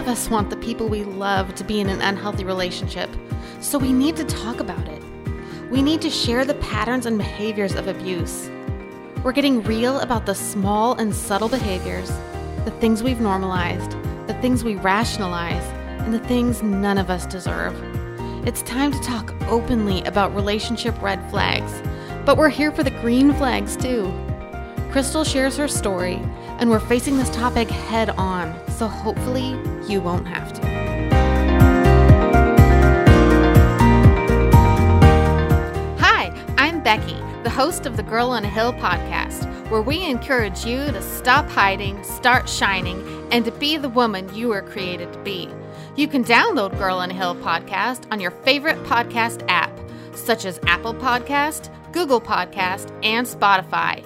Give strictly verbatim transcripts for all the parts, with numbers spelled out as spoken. of us want the people we love to be in an unhealthy relationship, so we need to talk about it. We need to share the patterns and behaviors of abuse. We're getting real about the small and subtle behaviors, the things we've normalized, the things we rationalize, and the things none of us deserve. It's time to talk openly about relationship red flags, but we're here for the green flags too. Crystal shares her story, and we're facing this topic head on, so hopefully you won't have to. Hi, I'm Becky, the host of the Girl on a Hill podcast, where we encourage you to stop hiding, start shining, and to be the woman you were created to be. You can download Girl on a Hill podcast on your favorite podcast app, such as Apple Podcast, Google Podcast, and Spotify.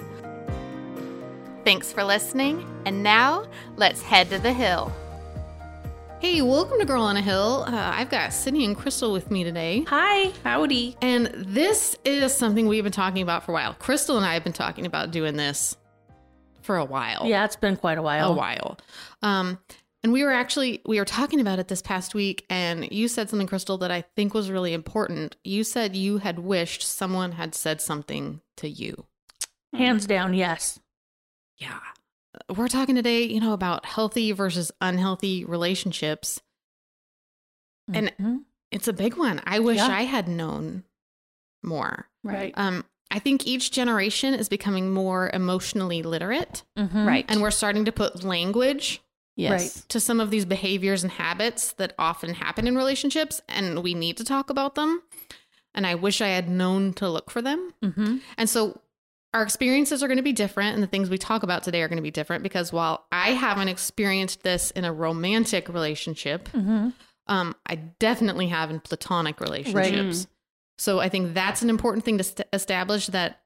Thanks for listening, and now, let's head to the hill. Hey, welcome to Girl on a Hill. Uh, I've got Sydney and Crystal with me today. Hi. Howdy. And this is something we've been talking about for a while. Crystal and I have been talking about doing this for a while. Yeah, it's been quite a while. A while. Um, and we were actually, we were talking about it this past week, and you said something, Crystal, that I think was really important. You said you had wished someone had said something to you. Hands down, yes. Yeah. We're talking today, you know, about healthy versus unhealthy relationships. And mm-hmm. It's a big one. I wish yeah. I had known more. Right. Um, I think each generation is becoming more emotionally literate. Mm-hmm. Right. And we're starting to put language yes. right, to some of these behaviors and habits that often happen in relationships. And we need to talk about them. And I wish I had known to look for them. Mm-hmm. And so our experiences are going to be different, and the things we talk about today are going to be different, because while I haven't experienced this in a romantic relationship, mm-hmm. um, I definitely have in platonic relationships. Right. So I think that's an important thing to st- establish, that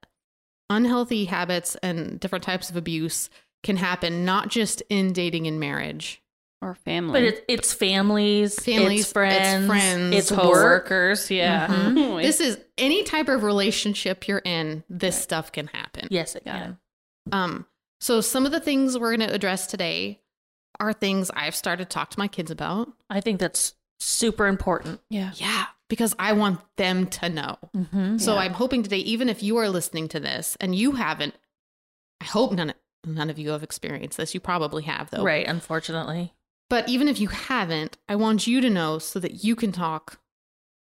unhealthy habits and different types of abuse can happen, not just in dating and marriage. Or family. But it, it's families, families, it's friends, it's, friends, it's co-workers. Work. Yeah. Mm-hmm. This is any type of relationship you're in, this right. stuff can happen. Yes, it can. Yeah. Um, so some of the things we're going to address today are things I've started to talk to my kids about. I think that's super important. Yeah. Yeah. Because I want them to know. Mm-hmm, so yeah. I'm hoping today, even if you are listening to this and you haven't, I hope none, none of you have experienced this. You probably have, though. Right. Unfortunately. But even if you haven't, I want you to know so that you can talk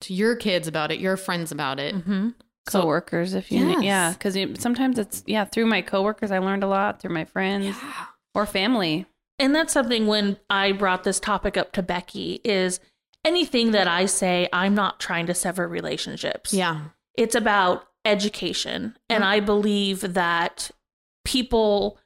to your kids about it, your friends about it. Mm-hmm. So, coworkers, if you yes. need. Yeah, because sometimes it's, yeah, through my coworkers, I learned a lot, through my friends yeah. or family. And that's something when I brought this topic up to Becky is anything that I say, I'm not trying to sever relationships. Yeah. It's about education. Mm-hmm. And I believe that people,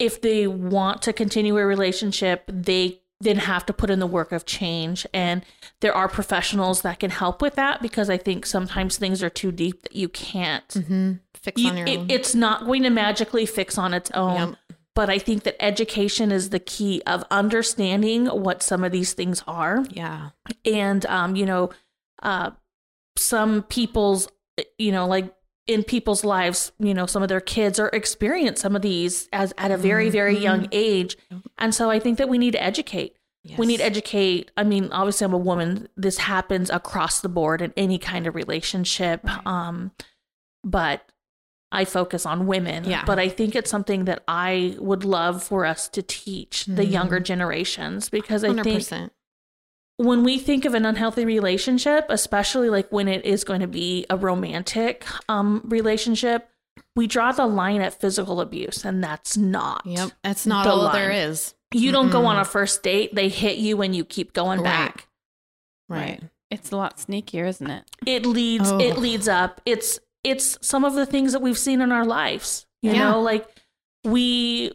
if they want to continue a relationship, they then have to put in the work of change. And there are professionals that can help with that, because I think sometimes things are too deep that you can't mm-hmm. fix you, on your it, own. It's not going to magically fix on its own. Yep. But I think that education is the key of understanding what some of these things are. Yeah. And, um, you know, uh, some people's, you know, like, in people's lives, you know, some of their kids are experience some of these as at a very, very mm-hmm. young age. And so I think that we need to educate. Yes. We need to educate. I mean, obviously I'm a woman. This happens across the board in any kind of relationship. Right. Um, but I focus on women. Yeah. But I think it's something that I would love for us to teach mm-hmm. the younger generations, because I one hundred percent. Think when we think of an unhealthy relationship, especially like when it is going to be a romantic um, relationship, we draw the line at physical abuse, and that's not. Yep, that's not the all line. There is. You mm-hmm. don't go on a first date; they hit you, and you keep going right. back. Right. right. It's a lot sneakier, isn't it? It leads. Oh. It leads up. It's it's some of the things that we've seen in our lives. You yeah. know, like we.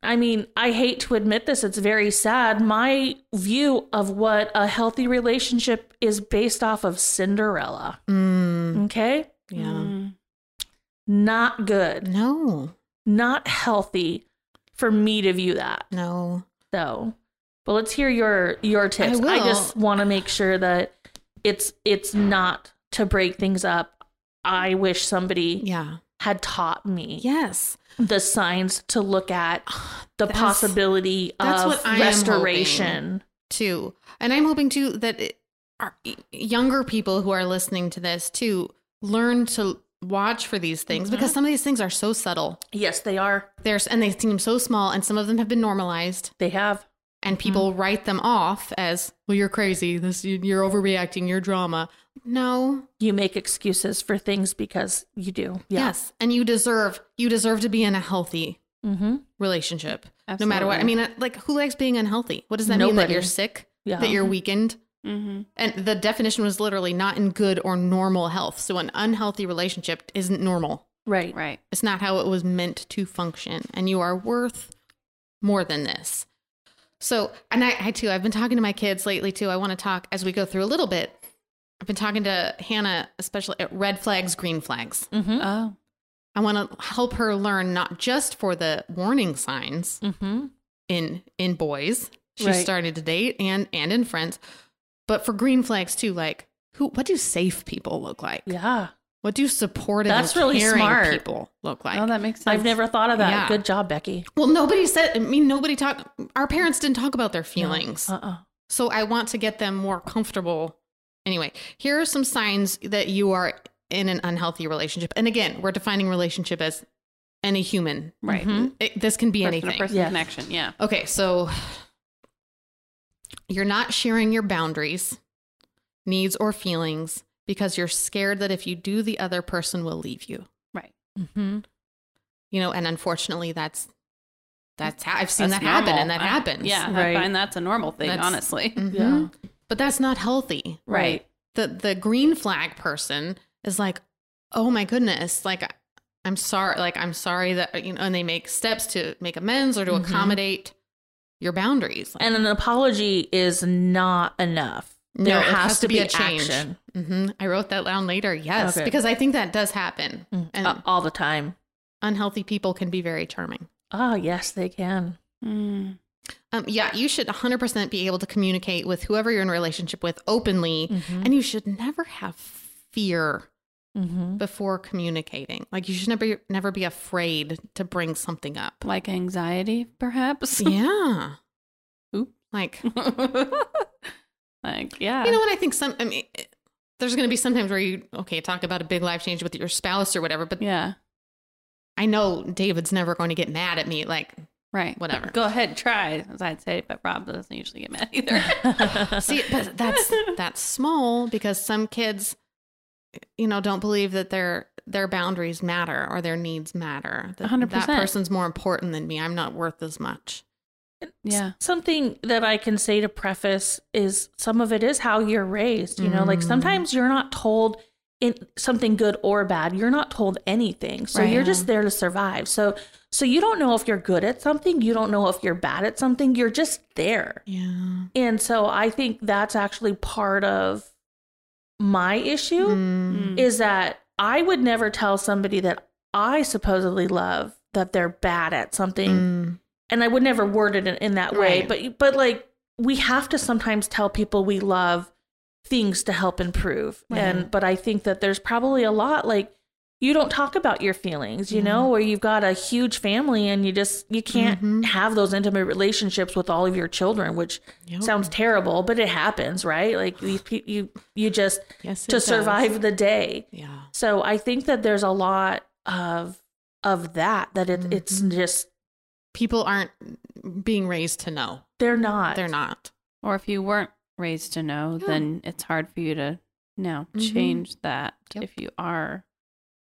I mean, I hate to admit this. It's very sad. My view of what a healthy relationship is based off of Cinderella. Mm. Okay? Yeah. Mm. Not good. No. Not healthy for me to view that. No. So, but let's hear your your tips. I will. I just want to make sure that it's it's not to break things up. I wish somebody yeah. had taught me. Yes. The signs to look at, the that's, possibility that's of restoration. Too. And I'm hoping, too, that it, our younger people who are listening to this, too, learn to watch for these things, mm-hmm. because some of these things are so subtle. Yes, they are. There's, and they seem so small, and some of them have been normalized. They have. And people mm-hmm. write them off as, well, you're crazy. This, you're overreacting. You're drama. No. You make excuses for things because you do. Yeah. Yes. And you deserve, you deserve to be in a healthy mm-hmm. relationship. Absolutely. No matter what. I mean, like, who likes being unhealthy? What does that Nobody. mean? That you're sick? Yeah. That you're weakened? Mm-hmm. And the definition was literally not in good or normal health. So an unhealthy relationship isn't normal. Right. Right. It's not how it was meant to function. And you are worth more than this. So, and I, I too, I've been talking to my kids lately too. I want to talk as we go through a little bit. I've been talking to Hannah, especially at red flags, green flags. Mm-hmm. Oh, I want to help her learn not just for the warning signs mm-hmm. in, in boys she's right. started to date and, and in friends, but for green flags too. Like who, what do safe people look like? Yeah. What do supportive That's really smart. people look like? Oh, that makes sense. I've never thought of that. Yeah. Good job, Becky. Well, nobody said, I mean, nobody talked, our parents didn't talk about their feelings. No. Uh-uh. So I want to get them more comfortable. Anyway, here are some signs that you are in an unhealthy relationship. And again, we're defining relationship as any human. Right. Mm-hmm. It, this can be person anything. Person yeah. connection, yeah. Okay, so you're not sharing your boundaries, needs, or feelings. Because you're scared that if you do, the other person will leave you. Right. Mm-hmm. You know, and unfortunately, that's, that's how I've seen that's that normal. happen and that I, happens. Yeah. Right. I find that's a normal thing, that's, honestly. Mm-hmm. Yeah. But that's not healthy. Right. The, the green flag person is like, oh my goodness. Like, I'm sorry. Like, I'm sorry that, you know, and they make steps to make amends or to mm-hmm. accommodate your boundaries. Like, and an apology is not enough. There no, has, has to, to be, be a change. Action. Mm-hmm. I wrote that down later. Yes, okay. Because I think that does happen. Mm. And uh, all the time. Unhealthy people can be very charming. Oh, yes, they can. Mm. Um, yeah, you should one hundred percent be able to communicate with whoever you're in a relationship with openly. Mm-hmm. And you should never have fear mm-hmm. before communicating. Like you should never, never be afraid to bring something up. Like anxiety, perhaps? Yeah. Ooh. Like... Like, yeah. You know what? I think some, I mean, there's going to be sometimes where you, okay, talk about a big life change with your spouse or whatever, but yeah, I know David's never going to get mad at me. Like, right. Whatever. Go ahead. Try, as I'd say, but Rob doesn't usually get mad either. See, but that's, that's small because some kids, you know, don't believe that their, their boundaries matter or their needs matter. That, one hundred percent. That person's more important than me. I'm not worth as much. Yeah. Something that I can say to preface is some of it is how you're raised, you know, mm. like sometimes you're not told in something good or bad. You're not told anything. So right. you're just there to survive. So, so you don't know if you're good at something. You don't know if you're bad at something. You're just there. Yeah. And so I think that's actually part of my issue mm. is that I would never tell somebody that I supposedly love that they're bad at something. Mm. And I would never word it in, in that way, right. but but like we have to sometimes tell people we love things to help improve. Right. And but I think that there's probably a lot like you don't talk about your feelings, you yeah. know, or you've got a huge family and you just you can't mm-hmm. have those intimate relationships with all of your children, which yep. sounds terrible, but it happens, right? Like these you you just yes, to does. survive the day. Yeah. So I think that there's a lot of of that that it, mm-hmm. it's just. People aren't being raised to know. They're not. They're not. Or if you weren't raised to know, yeah. then it's hard for you to now mm-hmm. change that yep. if you are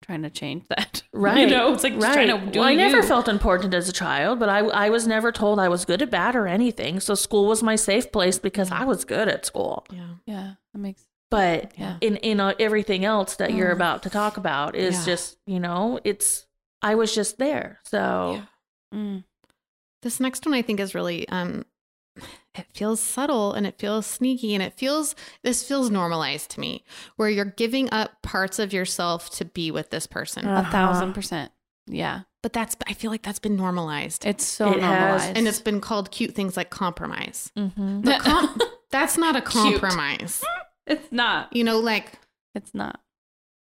trying to change that. Right. You know, it's like right. trying to do well, I never you. felt important as a child, but I, I was never told I was good at bad or anything. So school was my safe place because I was good at school. Yeah. Yeah. That makes sense. But yeah. in, in uh, everything else that oh. you're about to talk about is yeah. just, you know, it's, I was just there. So. Yeah. Mm. This next one I think is really, um, it feels subtle and it feels sneaky and it feels, this feels normalized to me where you're giving up parts of yourself to be with this person. Uh-huh. A thousand percent. Yeah. But that's, I feel like that's been normalized. It's so it normalized. Has. And it's been called cute things like compromise. Mm-hmm. But com- that's not a compromise. Cute. It's not. You know, like. It's not.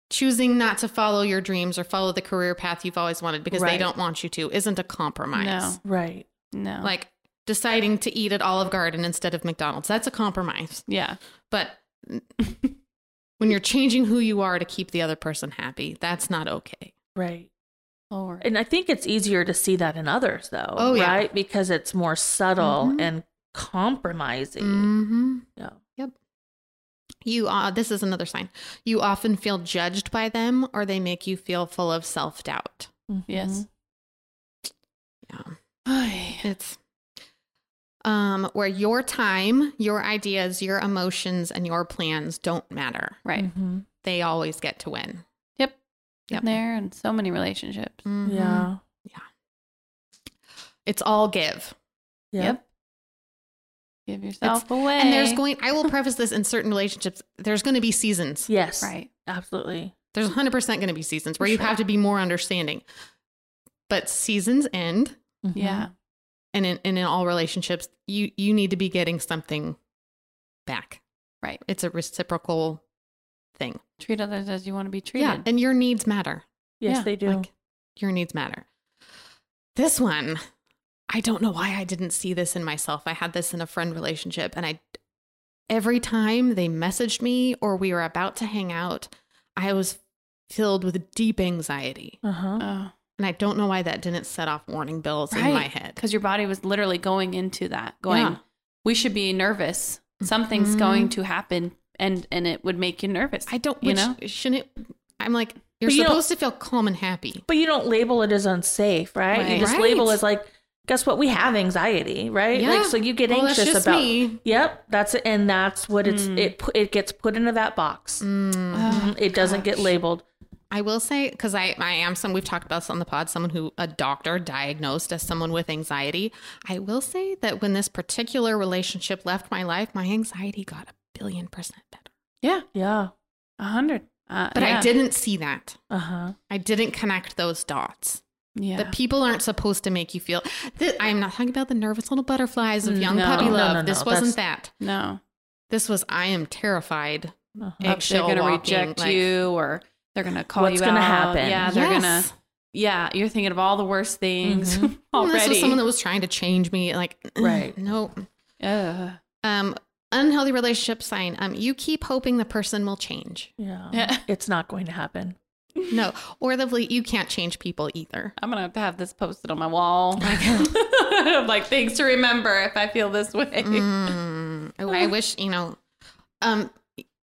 choosing not to follow your dreams or follow the career path you've always wanted because right. they don't want you to isn't a compromise. No. Right. No. Like deciding to eat at Olive Garden instead of McDonald's. That's a compromise. Yeah. But when you're changing who you are to keep the other person happy, that's not okay. Right. Or, and I think it's easier to see that in others though. Oh, yeah. Right? Because it's more subtle mm-hmm. and compromising. Mm-hmm. Yeah. Yep. You uh, this is another sign. You often feel judged by them or they make you feel full of self-doubt. Mm-hmm. Yes. Yeah. It's um where your time, your ideas, your emotions and your plans don't matter. Right. Mm-hmm. They always get to win. Yep. There and so many relationships. Mm-hmm. Yeah. Yeah. It's all give. Yep. yep. Give yourself it's, away. And there's going, I will preface this in certain relationships, there's going to be seasons. Yes. Right. Absolutely. There's one hundred percent going to be seasons where For you sure. have to be more understanding. But seasons end. Mm-hmm. Yeah. And in, and in all relationships, you, you need to be getting something back. Right. It's a reciprocal thing. Treat others as you want to be treated. Yeah, and your needs matter. Yes, yeah, they do. Like, your needs matter. This one, I don't know why I didn't see this in myself. I had this in a friend relationship, and I every time they messaged me or we were about to hang out, I was filled with deep anxiety. Uh-huh. Uh, and I don't know why that didn't set off warning bells right. in my head. Because your body was literally going into that, going, yeah. we should be nervous. Something's mm-hmm. going to happen. And and it would make you nervous. I don't, you know? Shouldn't it, I'm like, you're you supposed to feel calm and happy. But you don't label it as unsafe, right? right. You just right. label it as like, guess what? We have anxiety, right? Yeah. Like, so you get well, anxious that's just about, me. Yep, that's it. And that's what it's, mm. it it gets put into that box. Mm. Oh, it doesn't gosh. get labeled. I will say, because I, I am some, we've talked about this on the pod, someone who a doctor diagnosed as someone with anxiety. I will say that when this particular relationship left my life, my anxiety got a billion percent better. Yeah. Yeah. A hundred. Uh, but yeah. I didn't see that. Uh-huh. I didn't connect those dots. Yeah. That people aren't supposed to make you feel that. I'm not talking about the nervous little butterflies of young no, puppy love. No, no, this no. wasn't That's, that. No. This was, I am terrified. Uh-huh. Eggshell they're going to reject like, you or they're going to call what's you gonna out. What's going to happen? Yeah. They're yes. going to. Yeah. You're thinking of all the worst things mm-hmm. already. And this was someone that was trying to change me. Like, right. no. Uh. Um, Unhealthy relationship sign. Um, you keep hoping the person will change. Yeah. yeah. It's not going to happen. No. Or the you can't change people either. I'm going to have to have this posted on my wall. I'm like, things to remember if I feel this way. Mm, oh, I wish, you know, um,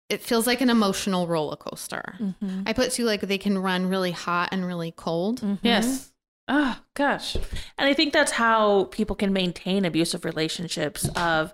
it feels like an emotional roller coaster. Mm-hmm. I put to like they can run really hot and really cold. Mm-hmm. Yes. Oh, gosh. And I think that's how people can maintain abusive relationships of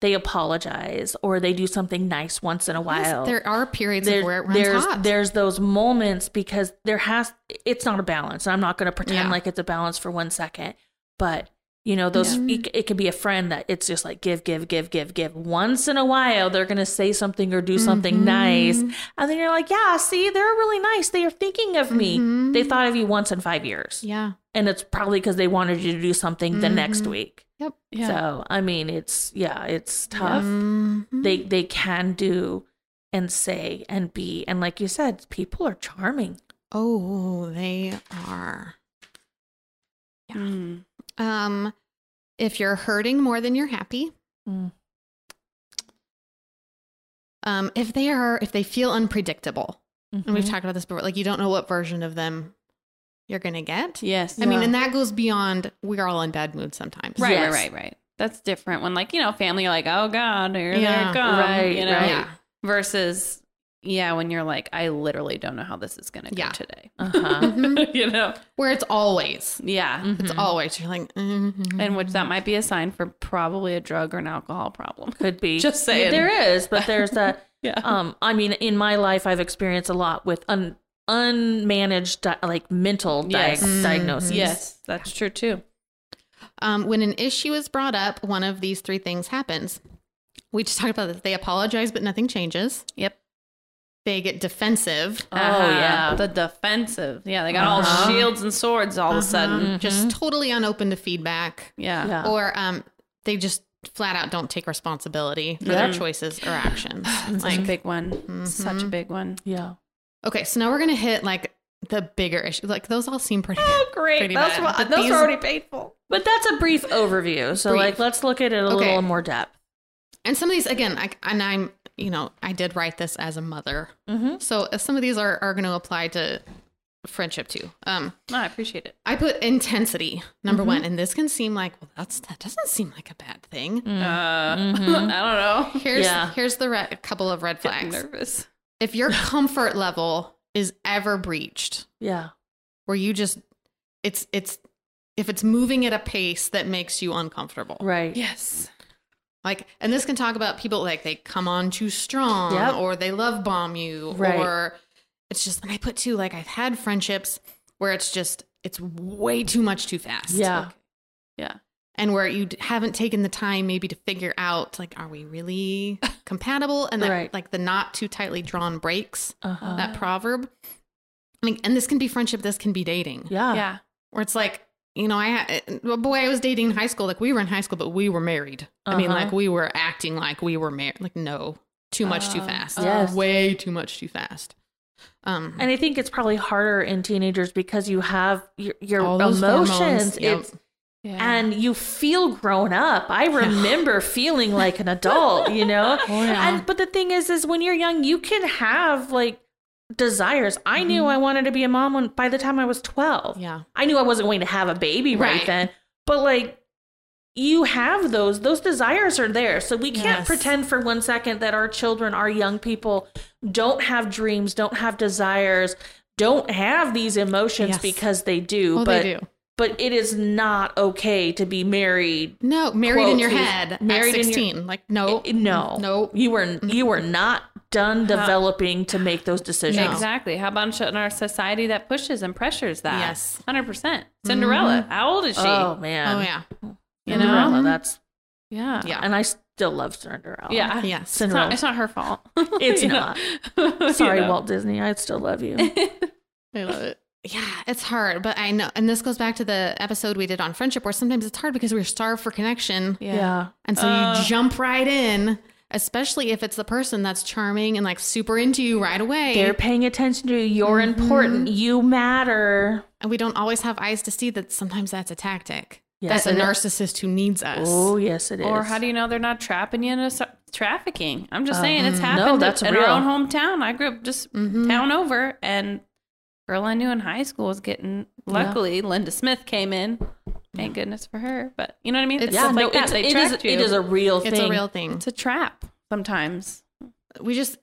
they apologize or they do something nice once in a while. Yes, there are periods there, of where it runs there's, hot. There's those moments because there has, it's not a balance. I'm not going to pretend yeah. like it's a balance for one second, but you know, those, yeah. it, it could be a friend that it's just like give, give, give, give, give. Once in a while, they're going to say something or do something mm-hmm. nice. And then you're like, yeah, see, they're really nice. They are thinking of me. Mm-hmm. They thought of you once in five years. Yeah. And it's probably because they wanted you to do something mm-hmm. the next week. Yep. Yeah. So, I mean, it's, yeah, it's tough. Mm-hmm. They, they can do and say and be. And like you said, people are charming. Oh, they are. Yeah. Mm. Um, if you're hurting more than you're happy. Mm. Um, if they are, if they feel unpredictable mm-hmm. and we've talked about this before, like you don't know what version of them you're going to get. Yes. I yeah. mean, and that goes beyond, we're all in bad mood sometimes. Right, yes. right, right, right. That's different when like, you know, family, you're like, oh God, you're yeah, there, God, right, you know, right. Yeah. versus, yeah, when you're like, I literally don't know how this is going to go yeah. today. Uh-huh. mm-hmm. You know, where it's always. Yeah. Mm-hmm. It's always. You're like, mm-hmm. and which that might be a sign for probably a drug or an alcohol problem. Could be. Just saying. There is, but there's that. yeah. Um, I mean, in my life, I've experienced a lot with un. unmanaged di- like mental yes. di- mm-hmm. diagnosis. Yes, that's true too. Um, when an issue is brought up, one of these three things happens. We just talked about this. They apologize, but nothing changes. Yep. They get defensive. Oh uh-huh. yeah, the defensive. Yeah, they got uh-huh. all shields and swords all uh-huh. of a sudden. Mm-hmm. Just totally unopen to feedback. Yeah. yeah. Or um, they just flat out don't take responsibility for yeah. their choices or actions. That's like, a big one. Mm-hmm. Such a big one. Yeah. Okay, so now we're going to hit like the bigger issues. Like those all seem pretty Oh, great. Pretty those bad, were, those these... are already painful. But that's a brief overview. So brief. like let's look at it a okay. little more depth. And some of these, again, I, and I'm, you know, I did write this as a mother. Mm-hmm. So some of these are, are going to apply to friendship too. Um, oh, I appreciate it. I put intensity, number mm-hmm. one. And this can seem like, well, that's that doesn't seem like a bad thing. Mm. Uh, mm-hmm. I don't know. Here's yeah. here's the re- couple of red flags. Getting nervous. If your comfort level is ever breached. Yeah. Where you just, it's, it's, if it's moving at a pace that makes you uncomfortable. Right. Yes. Like, and this can talk about people like they come on too strong yep. or they love bomb you right. or it's just, and I put too, like I've had friendships where it's just, it's way too much too fast. Yeah. Like, yeah. And where you haven't taken the time maybe to figure out like, are we really compatible? And that, right. like the not too tightly drawn breaks, uh-huh. that proverb. I mean, and this can be friendship. This can be dating. Yeah. Yeah. Where it's like, you know, I well, boy, I was dating in high school. Like we were in high school, but we were married. Uh-huh. I mean, like we were acting like we were married. Like no, too much, uh, too fast. Yes. Way too much, too fast. Um, and I think it's probably harder in teenagers because you have your, your emotions. Yep. It's, yeah. And you feel grown up. I remember feeling like an adult, you know. Oh, yeah. And but the thing is, is when you're young, you can have like. Desires. I mm-hmm. knew I wanted to be a mom when, by the time I was twelve. Yeah. I knew I wasn't going to have a baby right, right then. But like you have those, those desires are there. So we can't yes. pretend for one second that our children, our young people don't have dreams, don't have desires, don't have these emotions yes. because they do. Well, but they do. But it is not okay to be married. No, married quote, in your head. Married at sixteen. In your, like, no. It, no. No. You were you were not done developing no. to make those decisions. No. Exactly. How about in our society that pushes and pressures that? Yes. one hundred percent. Cinderella. Mm-hmm. How old is she? Oh, man. Oh, yeah. You Cinderella, know? That's... Yeah. Yeah. And I still love Cinderella. Yeah. Yes. Cinderella. It's not, it's not her fault. It's not. Sorry, you know. Walt Disney. I still love you. I love it. Yeah, it's hard, but I know. And this goes back to the episode we did on friendship where sometimes it's hard because we're starved for connection. Yeah. yeah. And so uh, you jump right in, especially if it's the person that's charming and like super into you right away. They're paying attention to you. You're mm-hmm. important. You matter. And we don't always have eyes to see that sometimes that's a tactic. Yes, that's a narcissist is. Who needs us. Oh, yes, it is. Or how do you know they're not trapping you into trafficking? I'm just uh, saying it's happened no, that's in real. Our own hometown. I grew up just mm-hmm. town over and... Girl I knew in high school was getting, luckily, yeah. Linda Smith came in. Thank goodness for her. But you know what I mean? It's yeah, no, like that. It's, they it, is, you. It is a real it's thing. It's a real thing. It's a trap sometimes. We just,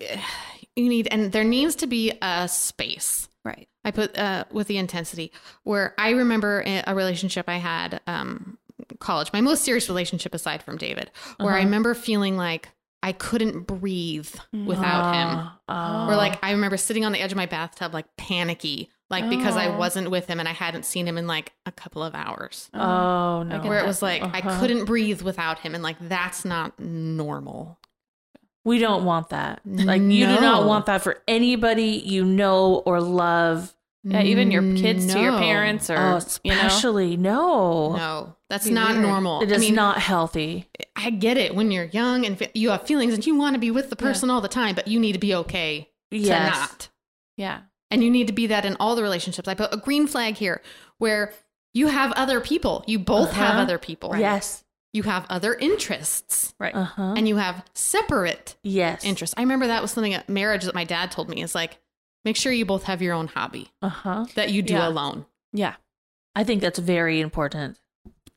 you need, and there needs to be a space. Right. I put uh, with the intensity where I remember a relationship I had um, college, my most serious relationship aside from David, where uh-huh. I remember feeling like, I couldn't breathe without uh, him. Uh, or like, I remember sitting on the edge of my bathtub, like panicky, like uh, because I wasn't with him and I hadn't seen him in like a couple of hours. Oh no. Where it was like, uh-huh. I couldn't breathe without him. And like, that's not normal. We don't want that. Like no. You do not want that for anybody you know or love. Yeah, even your kids no. to your parents or oh, especially you know? no. No. That's be not weird. Normal. It is I mean, not healthy. I get it when you're young and fe- you have feelings and you want to be with the person yeah. all the time, but you need to be okay yes. to not. Yeah. And you need to be that in all the relationships. I put a green flag here where you have other people. You both uh-huh. have other people. Right? Yes. You have other interests. Right. Uh-huh. And you have separate yes. interests. I remember that was something at marriage that my dad told me is like, make sure you both have your own hobby uh-huh. that you do yeah. alone. Yeah. I think that's very important.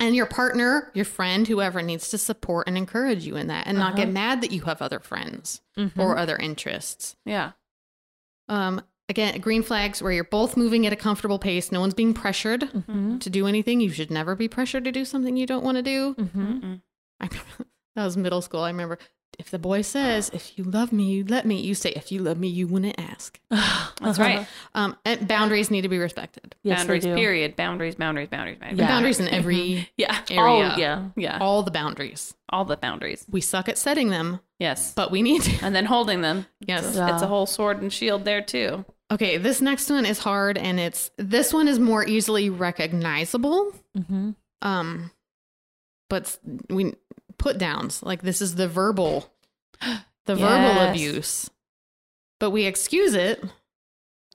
And your partner, your friend, whoever needs to support and encourage you in that and uh-huh. not get mad that you have other friends mm-hmm. or other interests. Yeah. Um. Again, green flags where you're both moving at a comfortable pace. No one's being pressured mm-hmm. to do anything. You should never be pressured to do something you don't want to do. Mm-hmm. I remember, that was middle school. I remember. If the boy says, if you love me, you let me, you say, if you love me, you wouldn't ask. That's right. Um, and boundaries need to be respected. Yes, boundaries, period. Boundaries, boundaries, boundaries, boundaries. Yeah. Boundaries in every yeah. area. Oh, yeah. yeah. All the boundaries. All the boundaries. We suck at setting them. Yes. But we need to. And then holding them. Yes. Yeah. It's a whole sword and shield there, too. Okay, this next one is hard, and it's, this one is more easily recognizable. Mm-hmm. Um, but we... put downs, like this is the verbal the yes. verbal abuse, but we excuse it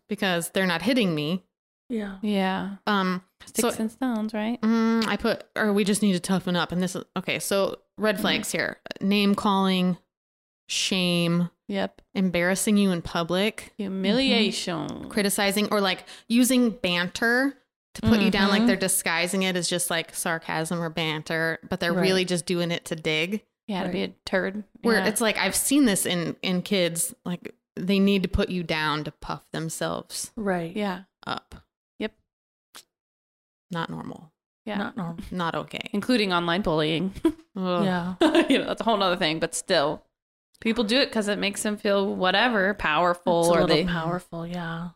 because they're not hitting me. Yeah. Yeah. Um, Sticks so, and stones, right? Mm, I put, or we just need to toughen up. And this is, okay, so red flags mm. here. Name calling, shame. Yep. Embarrassing you in public. Humiliation. Mm-hmm. Criticizing or like using banter to put mm-hmm. you down. Like they're disguising it as just like sarcasm or banter, but they're right. really just doing it to dig. Yeah, to be a turd. Where yeah. it's like, I've seen this in, in kids, like they need to put you down to puff themselves. Right. Yeah. Up. Not normal. Yeah. Not normal. Not okay. Including online bullying. Yeah. You know, that's a whole nother thing, but still people do it because it makes them feel whatever, powerful it's or they powerful. Yeah.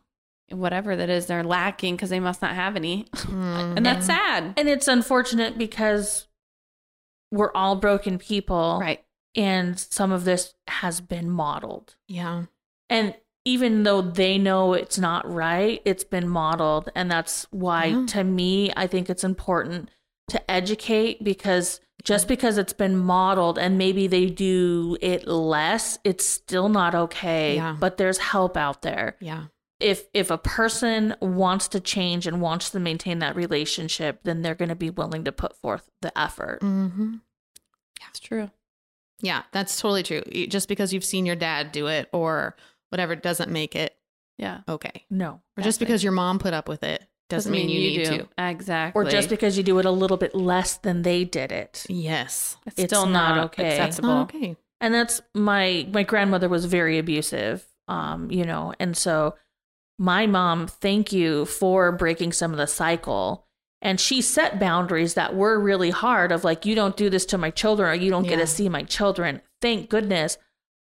Whatever that is, they're lacking because they must not have any. Mm. And that's sad. And it's unfortunate because we're all broken people. Right. And some of this has been modeled. Yeah. And even though they know it's not right, it's been modeled. And that's why, yeah. to me, I think it's important to educate, because just because it's been modeled and maybe they do it less, it's still not okay. Yeah. But there's help out there. Yeah. If if a person wants to change and wants to maintain that relationship, then they're going to be willing to put forth the effort. Mm-hmm. That's true. Yeah, that's totally true. Just because you've seen your dad do it or... whatever doesn't make it yeah okay no or exactly. just because your mom put up with it doesn't, doesn't mean, mean you, you need do. to exactly or just because you do it a little bit less than they did it yes it's, it's still not, not okay acceptable not okay and that's my my grandmother was very abusive um you know and so my mom, thank you for breaking some of the cycle, and she set boundaries that were really hard of like, you don't do this to my children or you don't yeah. get to see my children, thank goodness.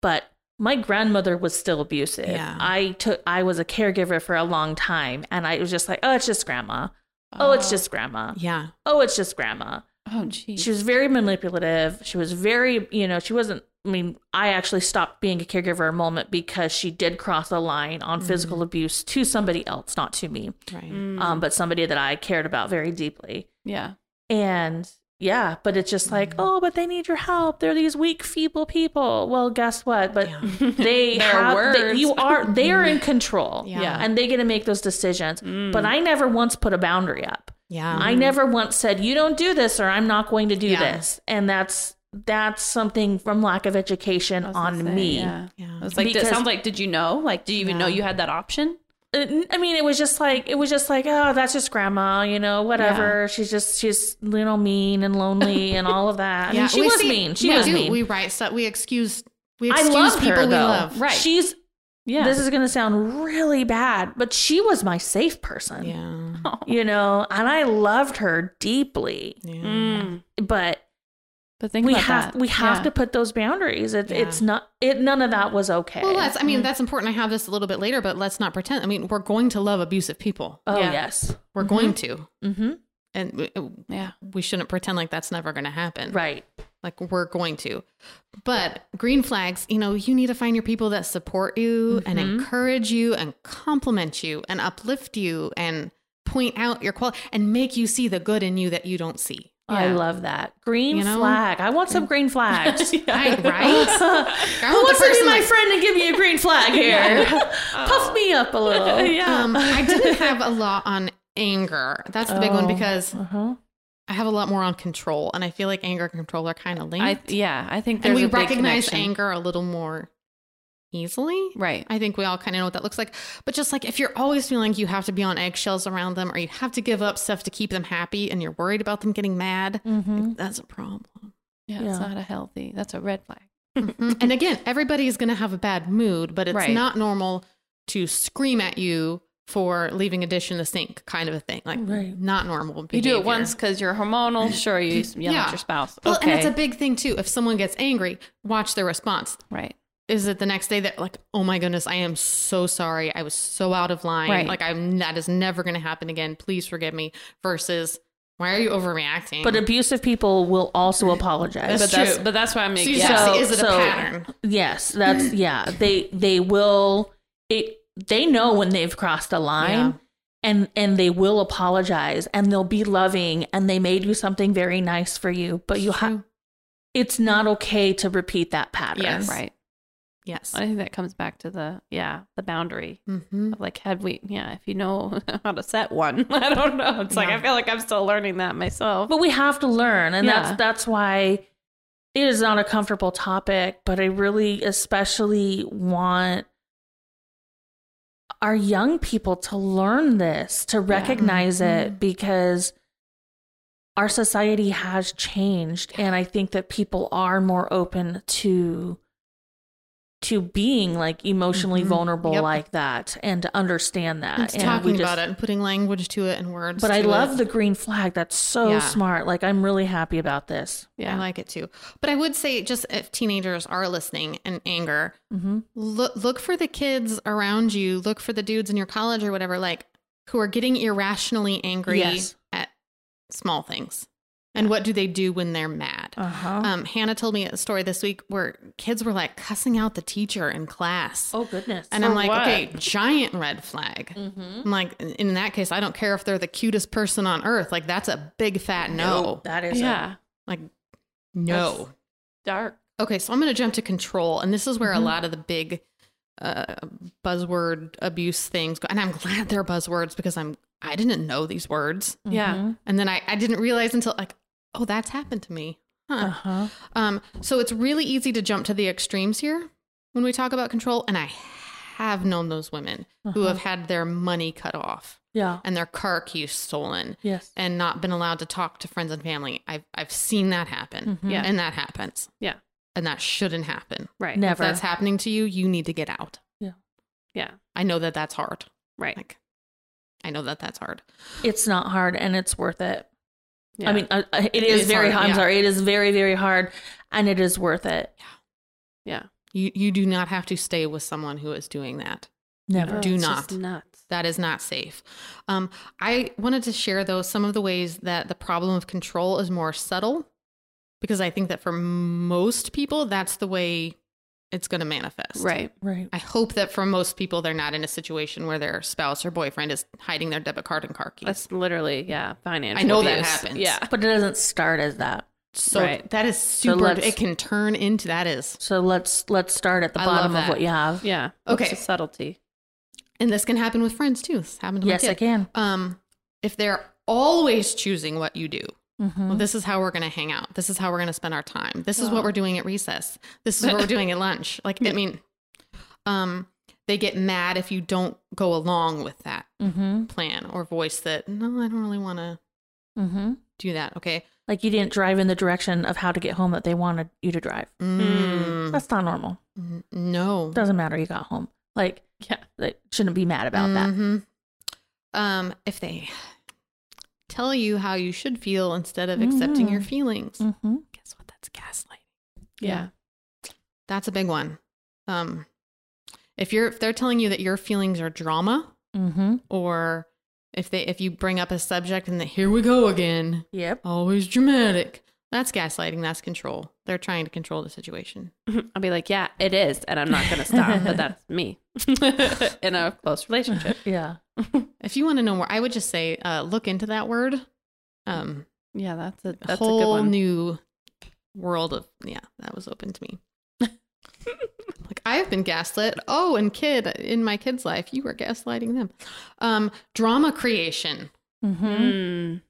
But my grandmother was still abusive. Yeah. I took, I was a caregiver for a long time, and I was just like, oh, it's just grandma. Oh, oh it's just grandma. Yeah. Oh, it's just grandma. Oh, geez. She was very manipulative. She was very, you know, she wasn't, I mean, I actually stopped being a caregiver a moment because she did cross a line on mm. physical abuse to somebody else, not to me, right? Mm. Um, but somebody that I cared about very deeply. Yeah. And yeah, but it's just like, oh, but they need your help. They're these weak, feeble people. Well, guess what? But yeah. they have, they, you are, they are in control. Yeah. Yeah. And they get to make those decisions. Mm. But I never once put a boundary up. Yeah. I never once said, you don't do this or I'm not going to do yeah. this. And that's, that's something from lack of education on say, me. Yeah. Yeah. It was like, because, it sounds like, did you know? Like, do you even yeah. know you had that option? I mean, it was just like, it was just like, oh, that's just grandma, you know, whatever. Yeah. She's just, she's, you know, mean and lonely and all of that. Yeah. I mean, she we was see, mean. She yeah, was we, mean. We write stuff. We excuse, we excuse I love people her, we love. Right. She's, yeah. this is going to sound really bad, but she was my safe person. Yeah. You know, and I loved her deeply. Yeah. Mm. But, but think we about have, that. We have yeah. to put those boundaries. It, yeah. It's not, it, none of that was okay. Well, that's, I mean, that's important. I have this a little bit later, but let's not pretend. I mean, we're going to love abusive people. Oh, yeah. yes. We're mm-hmm. going to. Mm-hmm. And we, yeah. we shouldn't pretend like that's never going to happen. Right. Like we're going to. But green flags, you know, you need to find your people that support you mm-hmm. and encourage you and compliment you and uplift you and point out your quality and make you see the good in you that you don't see. Yeah. I love that. Green you know? flag. I want some green flags. yeah. I, right? Who wants to be my like... friend and give me a green flag here? yeah. oh. Puff me up a little. yeah. um, I didn't have a lot on anger. That's the oh. big one because uh-huh. I have a lot more on control. And I feel like anger and control are kind of linked. I, yeah. I think there's and we a recognize big anger a little more easily. Right. I think we all kind of know what that looks like. But just like if you're always feeling like you have to be on eggshells around them or you have to give up stuff to keep them happy and you're worried about them getting mad, mm-hmm. that's a problem. Yeah, yeah. It's not a healthy. That's a red flag. mm-hmm. And again, everybody is going to have a bad mood, but it's right. not normal to scream at you for leaving a dish in the sink kind of a thing. Like right. not normal behavior. You do it once because you're hormonal. Sure. You yell yeah. at your spouse. Well, okay. And it's a big thing too. If someone gets angry, watch their response. Right. Is it the next day that like, oh my goodness, I am so sorry. I was so out of line. Right. Like I'm, that is never going to happen again. Please forgive me. Versus, why are you overreacting? But abusive people will also apologize. That's but true. That's, but that's why I'm making. So, yeah. so is it so, a pattern? Yes, that's yeah. They they will. It they know when they've crossed a line, yeah. and and they will apologize, and they'll be loving, and they may do something very nice for you. But you have, it's not okay to repeat that pattern. Yes. Right. Yes. I think that comes back to the, yeah, the boundary mm-hmm. of like, had we, yeah, if you know how to set one, I don't know. It's yeah. like, I feel like I'm still learning that myself. But we have to learn. And yeah. that's, that's why it is not a comfortable topic, but I really especially want our young people to learn this, to recognize yeah. mm-hmm. it, because our society has changed. And I think that people are more open to to being like emotionally mm-hmm. vulnerable yep. like that, and to understand that. It's and talking just, about it and putting language to it and words. But to I love it. The green flag. That's so yeah. smart. Like, I'm really happy about this. Yeah. I like it too. But I would say, just if teenagers are listening and anger, mm-hmm. look, look for the kids around you, look for the dudes in your college or whatever, like, who are getting irrationally angry yes. at small things. And what do they do when they're mad? Uh-huh. Um, Hannah told me a story this week where kids were like cussing out the teacher in class. Oh, goodness. And For I'm like, what? Okay, giant red flag. Mm-hmm. I'm like, in that case, I don't care if they're the cutest person on earth. Like, that's a big fat no. no that is yeah. a, like, no. That's dark. Okay, so I'm going to jump to control. And this is where mm-hmm. a lot of the big uh, buzzword abuse things go. And I'm glad they're buzzwords, because I'm, I didn't know these words. Mm-hmm. Yeah. And then I, I didn't realize until like, oh, that's happened to me. Huh. Uh-huh. Um, so it's really easy to jump to the extremes here when we talk about control. And I have known those women uh-huh. who have had their money cut off yeah. and their car keys stolen yes. and not been allowed to talk to friends and family. I've, I've seen that happen. Mm-hmm. Yeah. And that happens. Yeah. And that shouldn't happen. Right. Never. If that's happening to you, you need to get out. Yeah. Yeah. I know that that's hard. Right. Like, I know that that's hard. It's not hard, and it's worth it. Yeah. I mean, uh, it, it is, is very hard. I'm yeah. sorry. It is very, very hard, and it is worth it. Yeah. Yeah. You you do not have to stay with someone who is doing that. Never. No, do not. Nuts. That is not safe. Um, I wanted to share, though, some of the ways that the problem of control is more subtle, because I think that for most people, that's the way it's going to manifest. Right. Right. I hope that for most people, they're not in a situation where their spouse or boyfriend is hiding their debit card and car keys. That's literally, yeah, financial I know abuse. That happens. Yeah. But it doesn't start as that. So right. that is super, so it can turn into, that is. So let's, let's start at the I bottom of what you have. Yeah. Okay. What's the subtlety? And this can happen with friends too. This happened to yes, it can. Um, if they're always choosing what you do. Mm-hmm. Well, this is how we're going to hang out. This is how we're going to spend our time. This is oh. what we're doing at recess. This is what we're doing at lunch. Like, I mean, um, they get mad if you don't go along with that mm-hmm. plan or voice that, no, I don't really want to mm-hmm. do that. Okay. Like, you didn't drive in the direction of how to get home that they wanted you to drive. Mm. That's not normal. No. Doesn't matter. You got home. Like, yeah, they shouldn't be mad about mm-hmm. that. Um, if they... tell you how you should feel instead of mm-hmm. accepting your feelings. Mm-hmm. Guess what? That's gaslighting. Yeah. yeah. That's a big one. Um, if you're, if they're telling you that your feelings are drama mm-hmm. or if they, if you bring up a subject and that here we go again, yep, always dramatic, that's gaslighting. That's control. They're trying to control the situation. I'll be like, yeah, it is. And I'm not going to stop, but that's me in a close relationship. Yeah. If you want to know more, I would just say, uh, look into that word. Um, yeah, that's a, that's a whole a good one. New world of, yeah, that was open to me. Like, I've been gaslit. Oh, and kid, in my kid's life, you were gaslighting them. Um, drama creation. Mm-hmm. Mm.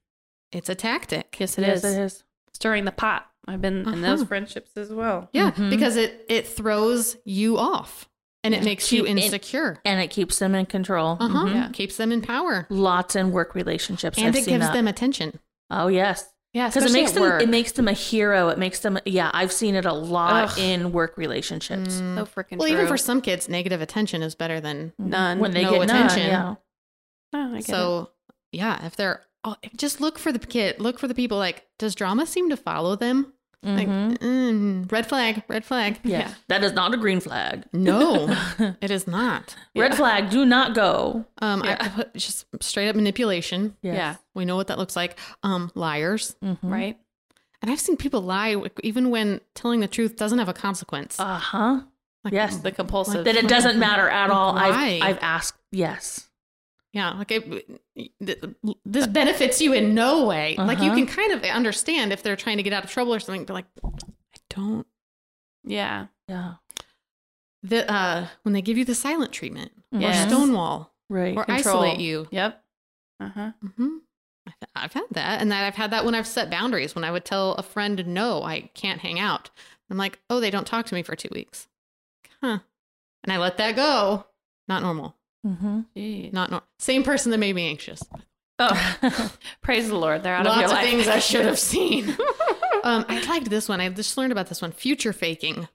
It's a tactic. Yes, it yes, is. It is. Stirring the pot. I've been uh-huh. in those friendships as well. Yeah, mm-hmm. because it, it throws you off. And it makes Keep, you insecure. It, and it keeps them in control. Uh-huh. Mm-hmm. Yeah. Keeps them in power. Lots in work relationships. And I've it seen gives that. Them attention. Oh, yes. Yeah, because it makes them work. It makes them a hero. It makes them, yeah, I've seen it a lot Ugh. In work relationships. Mm. So freaking Well, true. Even for some kids, negative attention is better than none. When they no get attention. None, yeah. Oh, I get so, it. Yeah, if they're, oh, just look for the kid, look for the people. Like, does drama seem to follow them? Like, mm-hmm. mm, red flag, red flag. Yeah. yeah. That is not a green flag. No, it is not. Red yeah. flag, do not go. Um, yeah. I, I put just straight up manipulation. Yes. Yeah. We know what that looks like. Um, liars. Mm-hmm. Right. And I've seen people lie even when telling the truth doesn't have a consequence. Uh-huh. Like, yes. The compulsive. Like, that it doesn't matter at all. Why? I've, I've asked. Yes. Yeah, like it, this benefits you in no way. Uh-huh. Like, you can kind of understand if they're trying to get out of trouble or something, but like, I don't. Yeah. Yeah. the uh, when they give you the silent treatment yes. or stonewall right. or Control. Isolate you. Yep. Uh-huh. Mm-hmm. I've had that. And that I've had that when I've set boundaries, when I would tell a friend, no, I can't hang out. I'm like, oh, they don't talk to me for two weeks. Huh. And I let that go. Not normal. Mm-hmm. Not normal. Same person that made me anxious. Oh, praise the Lord. They're out Lots of your life. Lots of things I should have seen. um, I liked this one. I just learned about this one. Future faking.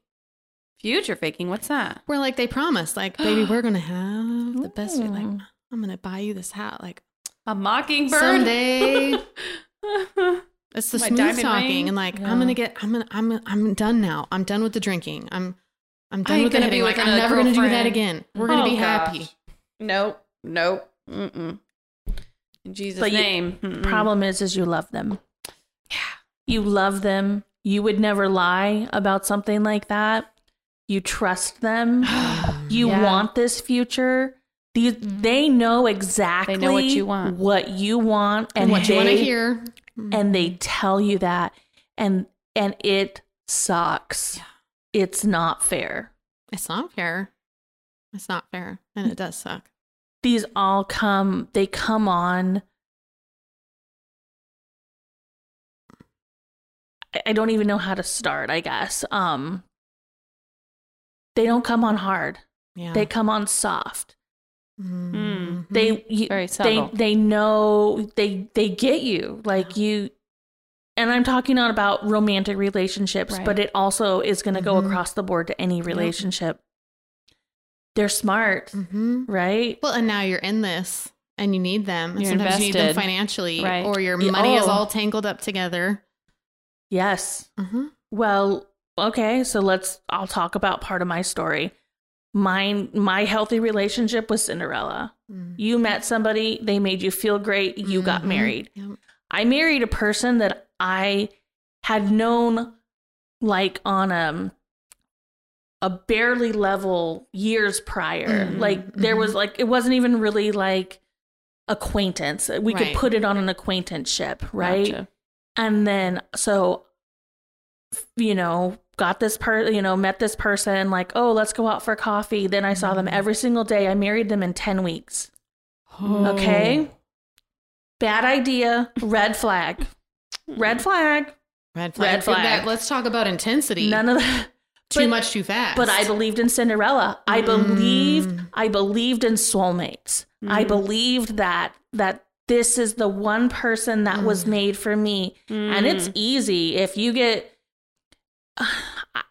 Future faking? What's that? Where like they promise, like, baby, we're going to have the best. Like, I'm going to buy you this hat. Like, a mockingbird. Someday. It's the My smooth talking ring. And like, yeah. I'm going to get, I'm going to, I'm, I'm done now. I'm done with the drinking. I'm, I'm done with gonna be like, I'm never going to do that again. We're going to oh, be gosh. happy. Nope. Nope. Mm-mm. In Jesus' but name. You, problem is, is you love them. Yeah. You love them. You would never lie about something like that. You trust them. You yeah. want this future. You, they know exactly they know what you want, what you want, and, and what they, you want to hear, and they tell you that, and and it sucks. Yeah. It's not fair. It's not fair. It's not fair, and it does suck. These all come. They come on. I, I don't even know how to start. I guess um, they don't come on hard. Yeah, they come on soft. Mm-hmm. They you, they they know they they get you like yeah. you, and I'm talking not about romantic relationships, right. but it also is going to mm-hmm. go across the board to any relationship. Yep. They're smart, mm-hmm. right? Well, and now you're in this, and you need them. You're Sometimes invested. You need them financially, right. or your money oh. is all tangled up together. Yes. Mm-hmm. Well, okay, so let's. I'll talk about part of my story. Mine, my healthy relationship was Cinderella. Mm-hmm. You met somebody, they made you feel great, you mm-hmm. got married. Yep. I married a person that I had known like on a, a barely level years prior. Mm-hmm. Like there mm-hmm. was like, it wasn't even really like acquaintance. We right. could put it on an acquaintanceship, right? Gotcha. And then, so, you know, got this person, you know, met this person, like, oh, let's go out for coffee. Then I saw them every single day. I married them in ten weeks. Oh. Okay. Bad idea. Red flag. Red flag. Red flag. Red flag. That, let's talk about intensity. None of that. Too but, much too fast. But I believed in Cinderella. I mm. believed, I believed in soulmates. Mm. I believed that, that, this is the one person that mm. was made for me. Mm. And it's easy if you get,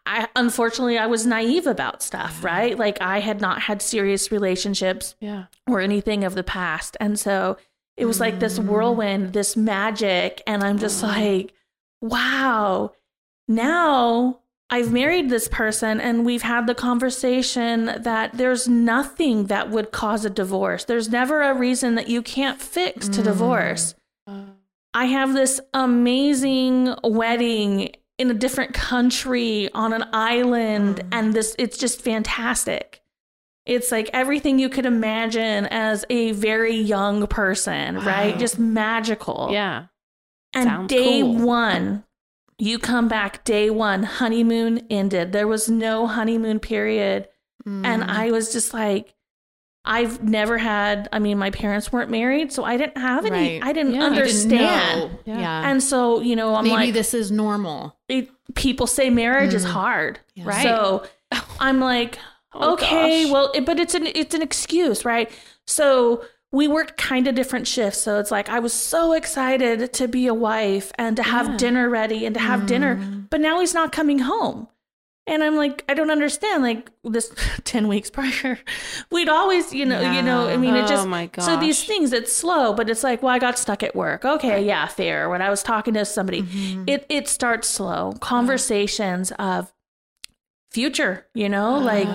I unfortunately I was naive about stuff, yeah. right? Like I had not had serious relationships yeah. or anything of the past. And so it was mm. like this whirlwind, this magic. And I'm just oh. like, wow, now I've married this person and we've had the conversation that there's nothing that would cause a divorce. There's never a reason that you can't fix to mm. divorce. Oh. I have this amazing wedding in a different country, on an island, mm. and this, it's just fantastic. It's like everything you could imagine as a very young person, wow. right? Just magical. Yeah. And Sounds day cool. one, you come back, day one, honeymoon ended. There was no honeymoon period. Mm. And I was just like, I've never had, I mean, my parents weren't married, so I didn't have any, right. I didn't yeah, understand. I didn't know. Yeah. And so, you know, I'm Maybe like. Maybe this is normal. It, people say marriage mm. is hard. Yeah. Right. So I'm like, oh, okay, gosh. well, it, but it's an, it's an excuse, right? So we worked kind of different shifts. So it's like, I was so excited to be a wife and to have yeah. dinner ready and to have mm. dinner, but now he's not coming home. And I'm like, I don't understand. Like this ten weeks prior, we'd always, you know, yeah. you know, I mean, it just, oh my gosh. So these things, it's slow, but it's like, well, I got stuck at work. Okay. Yeah. Fair. When I was talking to somebody, mm-hmm. it, it starts slow conversations yeah. of future, you know, oh. like,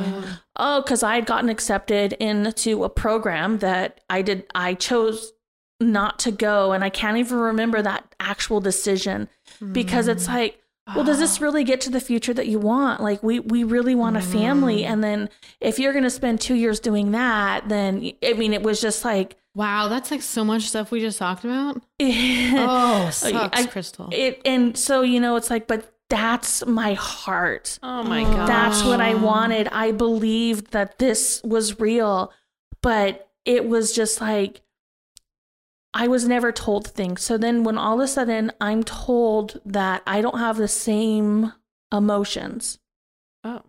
oh, cause I had gotten accepted into a program that I did. I chose not to go. And I can't even remember that actual decision mm. because it's like, well, does this really get to the future that you want? Like we, we really want a family. And then if you're going to spend two years doing that, then I mean, it was just like, wow, that's like so much stuff we just talked about. oh, sucks, I, Crystal. It, and so, you know, it's like, but that's my heart. Oh my God. That's what I wanted. I believed that this was real, but it was just like, I was never told things. So then when all of a sudden I'm told that I don't have the same emotions. Oh.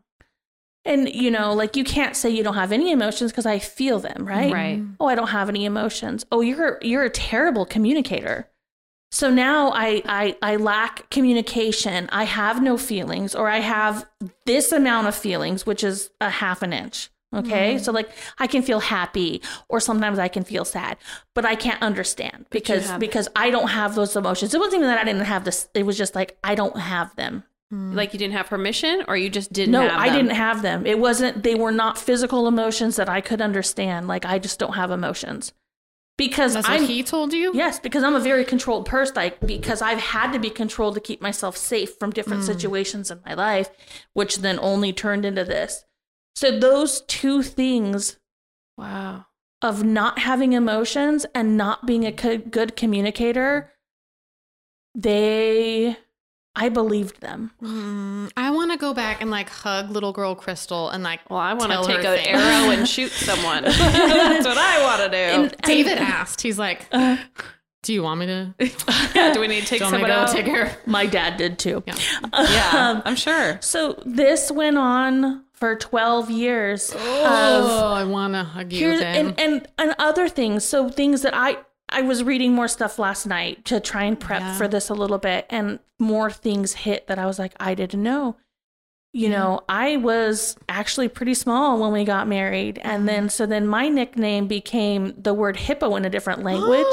And, you know, like you can't say you don't have any emotions because I feel them, right? Right. Oh, I don't have any emotions. Oh, you're you're a terrible communicator. So now I, I I lack communication. I have no feelings, or I have this amount of feelings, which is a half an inch. Okay. Mm-hmm. So like I can feel happy, or sometimes I can feel sad, but I can't understand because because I don't have those emotions. It wasn't even that I didn't have this. It was just like I don't have them. Like you didn't have permission, or you just didn't no, have them? No, I didn't have them. It wasn't, they were not physical emotions that I could understand. Like, I just don't have emotions. Because That's I'm, what he told you? Yes, because I'm a very controlled person. Like, because I've had to be controlled to keep myself safe from different mm. situations in my life, which then only turned into this. So those two things. Wow. Of not having emotions and not being a co- good communicator, they... I believed them. Mm, I want to go back and like hug little girl Crystal and like, well, I want to take an arrow and shoot someone. That's what I want to do. And David asked, he's like, uh, do you want me to? Yeah, do we need to take someone out? Take her? My dad did too. Yeah, yeah um, I'm sure. So this went on for twelve years. Oh, of, I want to hug you then. And, and, and other things. So things that I... I was reading more stuff last night to try and prep yeah. for this a little bit, and more things hit that I was like, I didn't know. You yeah. know, I was actually pretty small when we got married. Mm-hmm. And then, so then my nickname became the word hippo in a different language,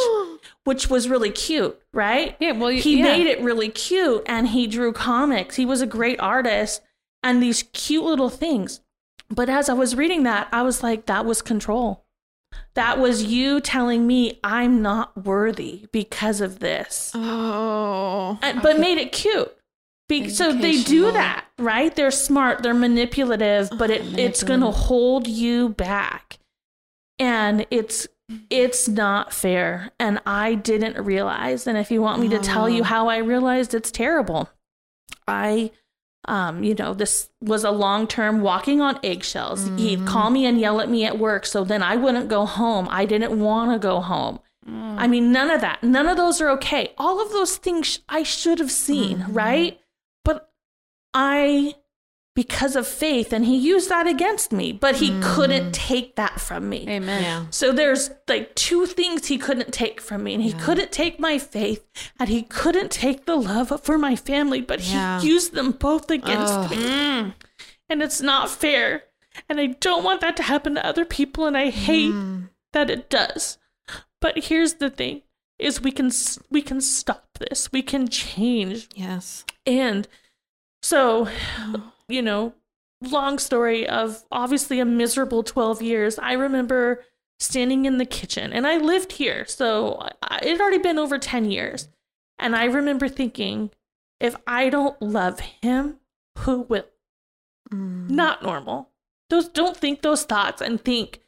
which was really cute, right? Yeah. Well, you, he yeah. made it really cute, and he drew comics. He was a great artist and these cute little things. But as I was reading that, I was like, that was control. That was you telling me I'm not worthy because of this. Oh. And, but made it cute. Be- so they do that, right? They're smart. They're manipulative. Oh, but it, manipulative. It's going to hold you back. And it's it's not fair. And I didn't realize. And if you want me to tell you how I realized, it's terrible. I... Um, you know, this was a long term walking on eggshells. Mm-hmm. He'd call me and yell at me at work. So then I wouldn't go home. I didn't want to go home. Mm. I mean, none of that. None of those are okay. All of those things sh- I should have seen. Mm-hmm. Right. But I, because of faith, and he used that against me, but he mm. couldn't take that from me. Amen. Yeah. So there's like two things he couldn't take from me, and he yeah. couldn't take my faith, and he couldn't take the love for my family, but yeah. he used them both against oh. me. Mm. And it's not fair. And I don't want that to happen to other people. And I hate mm. that it does. But here's the thing is we can, we can stop this. We can change. Yes. And so, you know, long story of obviously a miserable twelve years. I remember standing in the kitchen, and I lived here, so it had already been over ten years. And I remember thinking, if I don't love him, who will? Mm. Not normal. Those don't think those thoughts and think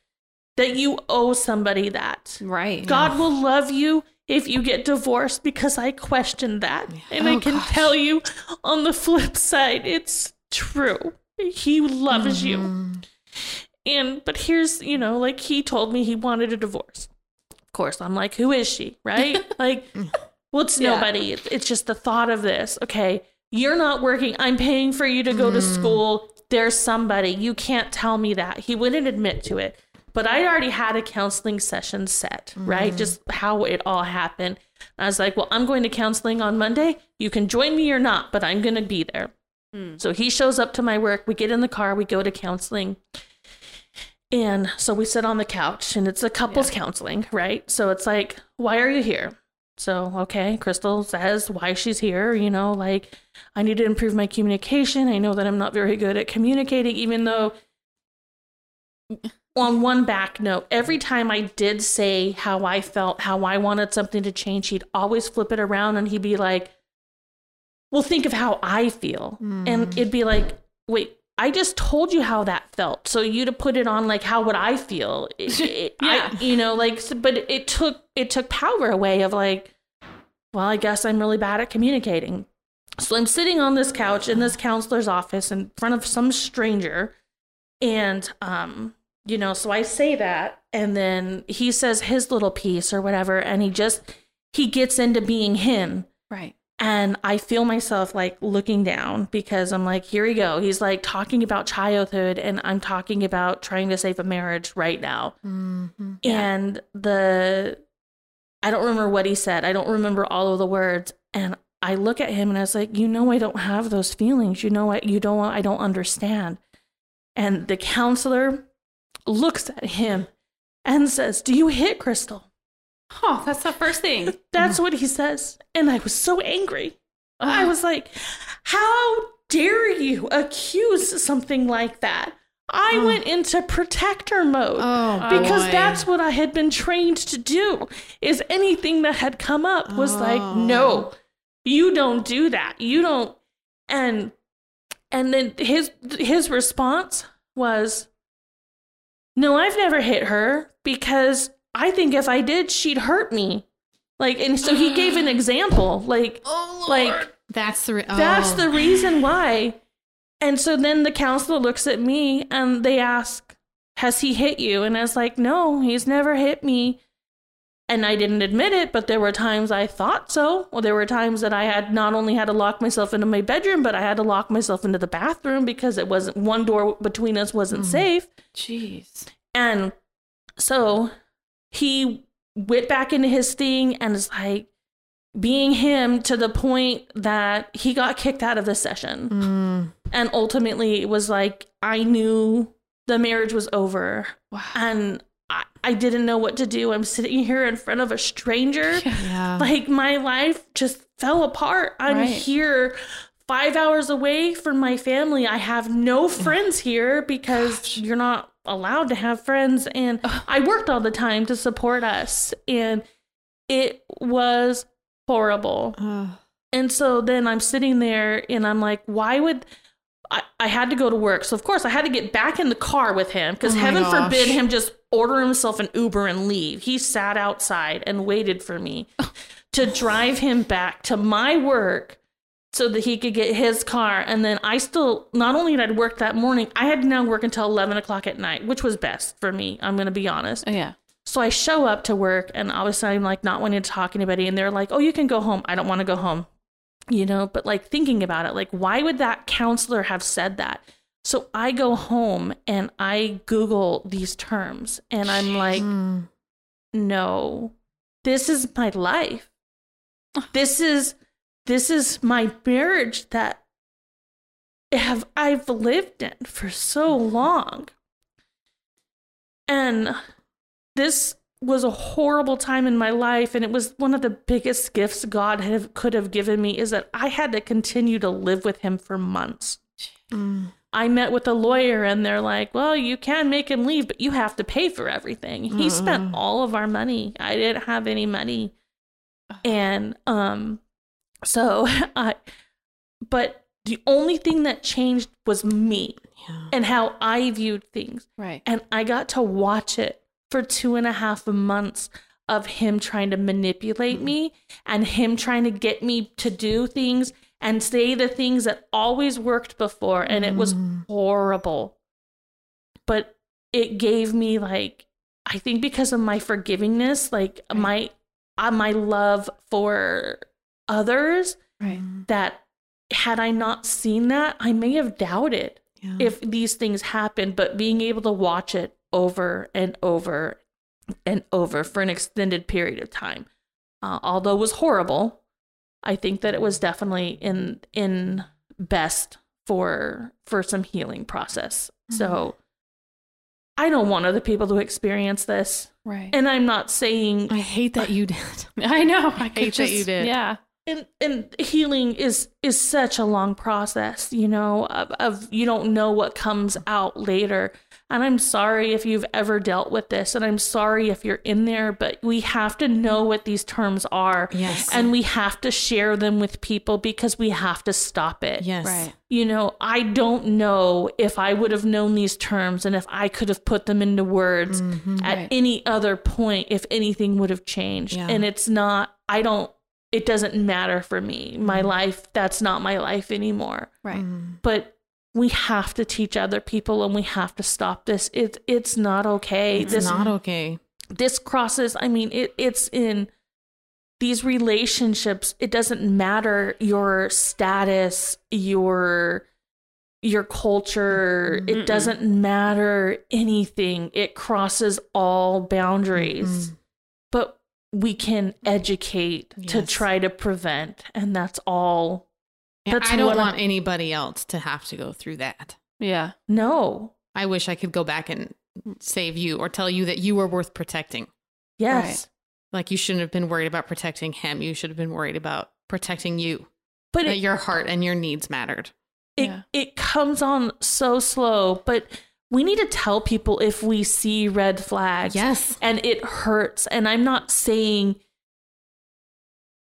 that you owe somebody that. Right. God yeah. will love you if you get divorced, because I questioned that. Yeah. And oh, I can gosh. tell you on the flip side, it's true. He loves mm-hmm. you. And but here's, you know, like he told me he wanted a divorce. Of course, I'm like, who is she? Right? Like, well, it's yeah. nobody. It's just the thought of this. Okay, you're not working. I'm paying for you to go mm. to school. There's somebody. You can't tell me that. He wouldn't admit to it. But I already had a counseling session set, right? Mm. Just how it all happened. And I was like, well, I'm going to counseling on Monday. You can join me or not, but I'm going to be there. So he shows up to my work. We get in the car. We go to counseling. And so we sit on the couch, and it's a couples yeah. counseling, right? So it's like, why are you here? So, okay, Crystal says why she's here. You know, like, I need to improve my communication. I know that I'm not very good at communicating, even though on one back note, every time I did say how I felt, how I wanted something to change, he'd always flip it around, and he'd be like, well, think of how I feel. Mm. And it'd be like, wait, I just told you how that felt. So you to put it on, like, how would I feel? It, it, yeah. I, you know, like, but it took, it took power away of like, well, I guess I'm really bad at communicating. So I'm sitting on this couch in this counselor's office in front of some stranger. And, um, you know, so I say that, and then he says his little piece or whatever. And he just, he gets into being him. Right. And I feel myself like looking down because I'm like, here we go. He's like talking about childhood, and I'm talking about trying to save a marriage right now. Mm-hmm. And the, I don't remember what he said. I don't remember all of the words. And I look at him and I was like, you know, I don't have those feelings. You know what? You don't, I don't understand. And the counselor looks at him and says, do you hit Crystal? Oh, that's the first thing. That's what he says. And I was so angry. Uh, I was like, how dare you accuse something like that? I uh, went into protector mode oh, because boy. that's what I had been trained to do, is anything that had come up was oh. like, no, you don't do that. You don't. And and then his his response was, no, I've never hit her because I think if I did, she'd hurt me. Like, and so he gave an example, like, oh, like that's the, re- oh. that's the reason why. And so then the counselor looks at me and they ask, has he hit you? And I was like, no, he's never hit me. And I didn't admit it, but there were times I thought so. Well, there were times that I had not only had to lock myself into my bedroom, but I had to lock myself into the bathroom because it wasn't, one door between us wasn't mm. safe. Jeez. And so he went back into his thing and is like being him to the point that he got kicked out of the session. Mm. And ultimately it was like, I knew the marriage was over. Wow. And I, I didn't know what to do. I'm sitting here in front of a stranger. Yeah. Like my life just fell apart. I'm right. here five hours away from my family. I have no friends here because Gosh. you're not allowed to have friends. And I worked all the time to support us. And it was horrible. Uh. And so then I'm sitting there and I'm like, why would... I, I had to go to work. So, of course, I had to get back in the car with him because oh heaven gosh. forbid him just order himself an Uber and leave. He sat outside and waited for me to drive him back to my work so that he could get his car. And then I still, not only did I work that morning, I had to now work until eleven o'clock at night, which was best for me. I'm going to be honest. Oh, yeah. So I show up to work and obviously I'm like not wanting to talk to anybody. And they're like, oh, you can go home. I don't want to go home. You know, but like thinking about it, like, why would that counselor have said that? So I go home and I Google these terms and I'm Jeez. like, mm. no, this is my life. This is, this is my marriage that have I've lived in for so long. And this was a horrible time in my life. And it was one of the biggest gifts God have, could have given me, is that I had to continue to live with him for months. Mm. I met with a lawyer and they're like, well, you can make him leave, but you have to pay for everything. Mm. He spent all of our money. I didn't have any money. And um, so I, but the only thing that changed was me yeah. and how I viewed things. Right. And I got to watch it for two and a half months of him trying to manipulate mm-hmm. me and him trying to get me to do things and say the things that always worked before. And mm-hmm. it was horrible, but it gave me like, I think because of my forgivingness, like right. my, uh, my love for others right. that had I not seen that, I may have doubted yeah. if these things happened, but being able to watch it over and over and over for an extended period of time. Uh, although it was horrible, I think that it was definitely in in best for for some healing process. Mm-hmm. So I don't want other people to experience this. Right. And I'm not saying I hate that you did. I know. I, I hate just, that you did. Yeah. And and healing is is such a long process, you know, of, of you don't know what comes out later. And I'm sorry if you've ever dealt with this, and I'm sorry if you're in there, but we have to know what these terms are. Yes. And we have to share them with people because we have to stop it. Yes. Right. You know, I don't know if I would have known these terms and if I could have put them into words mm-hmm, at right. any other point, if anything would have changed. Yeah. And it's not, I don't, it doesn't matter for me. My mm-hmm. life, that's not my life anymore. Right. Mm-hmm. But we have to teach other people, and we have to stop this. It's it's not okay. It's this, not okay. This crosses, I mean, it it's in these relationships. It doesn't matter your status, your your culture. Mm-mm. It doesn't matter anything. It crosses all boundaries. Mm-mm. But we can educate yes. to try to prevent, and that's all. That's I don't want I, anybody else to have to go through that. Yeah. No. I wish I could go back and save you, or tell you that you were worth protecting. Yes. Right? Like, you shouldn't have been worried about protecting him. You should have been worried about protecting you. But that it, your heart and your needs mattered. It yeah. it comes on so slow, but we need to tell people if we see red flags. Yes. And it hurts. And I'm not saying